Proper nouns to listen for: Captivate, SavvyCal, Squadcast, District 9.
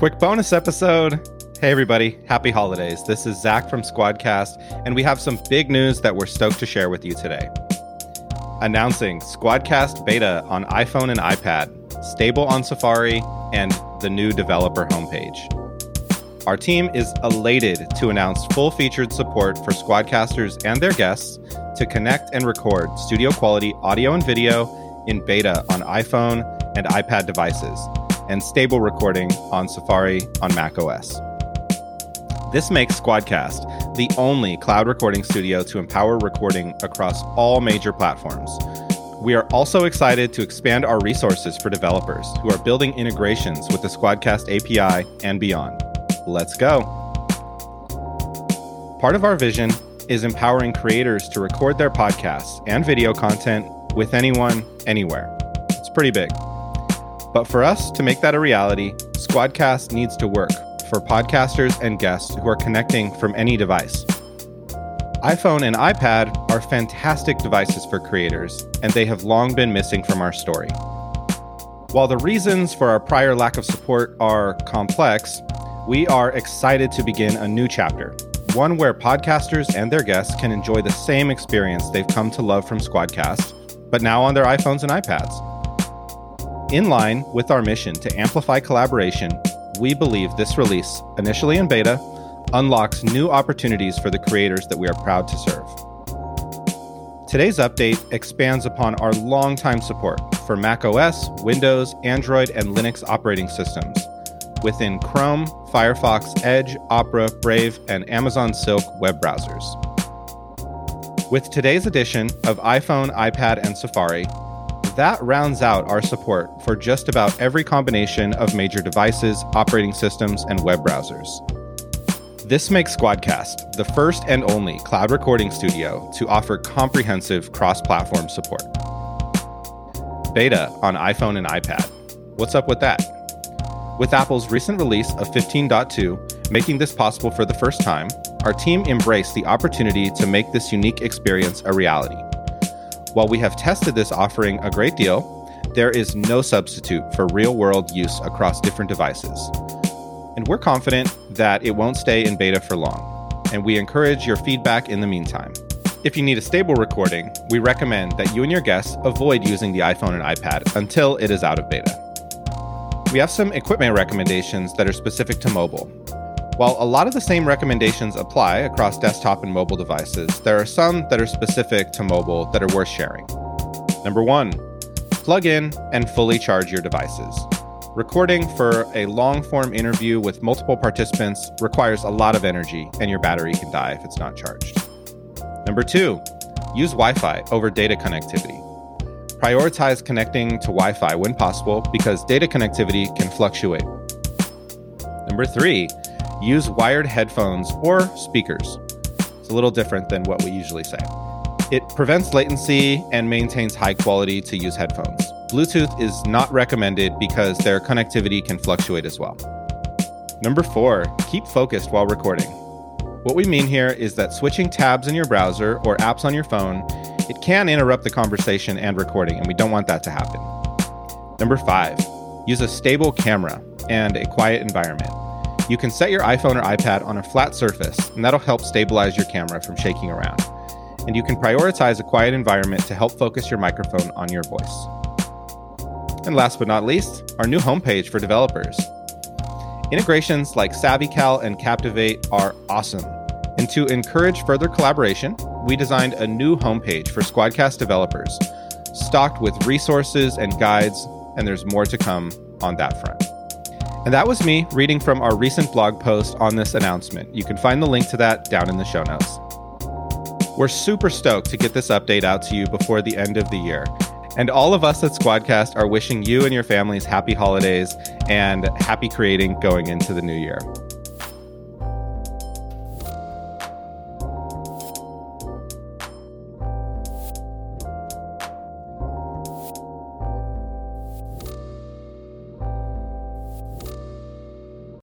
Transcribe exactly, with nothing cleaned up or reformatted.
Quick bonus episode. Hey, everybody. Happy holidays. This is Zach from Squadcast, and we have some big news that we're stoked to share with you today. Announcing Squadcast beta on iPhone and iPad, stable on Safari, and the new developer homepage. Our team is elated to announce full-featured support for Squadcasters and their guests to connect and record studio-quality audio and video in beta on iPhone and iPad devices, and stable recording on Safari on macOS. This makes Squadcast the only cloud recording studio to empower recording across all major platforms. We are also excited to expand our resources for developers who are building integrations with the Squadcast A P I and beyond. Let's go. Part of our vision is empowering creators to record their podcasts and video content with anyone, anywhere. It's pretty big. But for us to make that a reality, Squadcast needs to work for podcasters and guests who are connecting from any device. iPhone and iPad are fantastic devices for creators, and they have long been missing from our story. While the reasons for our prior lack of support are complex, we are excited to begin a new chapter, one where podcasters and their guests can enjoy the same experience they've come to love from Squadcast, but now on their iPhones and iPads. In line with our mission to amplify collaboration, we believe this release, initially in beta, unlocks new opportunities for the creators that we are proud to serve. Today's update expands upon our longtime support for macOS, Windows, Android, and Linux operating systems within Chrome, Firefox, Edge, Opera, Brave, and Amazon Silk web browsers. With today's edition of iPhone, iPad, and Safari, that rounds out our support for just about every combination of major devices, operating systems, and web browsers. This makes Squadcast the first and only cloud recording studio to offer comprehensive cross-platform support. Beta on iPhone and iPad. What's up with that? With Apple's recent release of fifteen point two, making this possible for the first time, our team embraced the opportunity to make this unique experience a reality. While we have tested this offering a great deal, there is no substitute for real-world use across different devices. And we're confident that it won't stay in beta for long, and we encourage your feedback in the meantime. If you need a stable recording, we recommend that you and your guests avoid using the iPhone and iPad until it is out of beta. We have some equipment recommendations that are specific to mobile. While a lot of the same recommendations apply across desktop and mobile devices, there are some that are specific to mobile that are worth sharing. Number one, plug in and fully charge your devices. Recording for a long-form interview with multiple participants requires a lot of energy, and your battery can die if it's not charged. Number two, use Wi-Fi over data connectivity. Prioritize connecting to Wi-Fi when possible because data connectivity can fluctuate. Number three, use wired headphones or speakers. It's a little different than what we usually say. It prevents latency and maintains high quality to use headphones. Bluetooth is not recommended because their connectivity can fluctuate as well. Number four, keep focused while recording. What we mean here is that switching tabs in your browser or apps on your phone, it can interrupt the conversation and recording, and we don't want that to happen. Number five, use a stable camera and a quiet environment. You can set your iPhone or iPad on a flat surface, and that'll help stabilize your camera from shaking around. And you can prioritize a quiet environment to help focus your microphone on your voice. And last but not least, our new homepage for developers. Integrations like SavvyCal and Captivate are awesome. And to encourage further collaboration, we designed a new homepage for Squadcast developers, stocked with resources and guides, and there's more to come on that front. And that was me reading from our recent blog post on this announcement. You can find the link to that down in the show notes. We're super stoked to get this update out to you before the end of the year. And all of us at Squadcast are wishing you and your families happy holidays and happy creating going into the new year.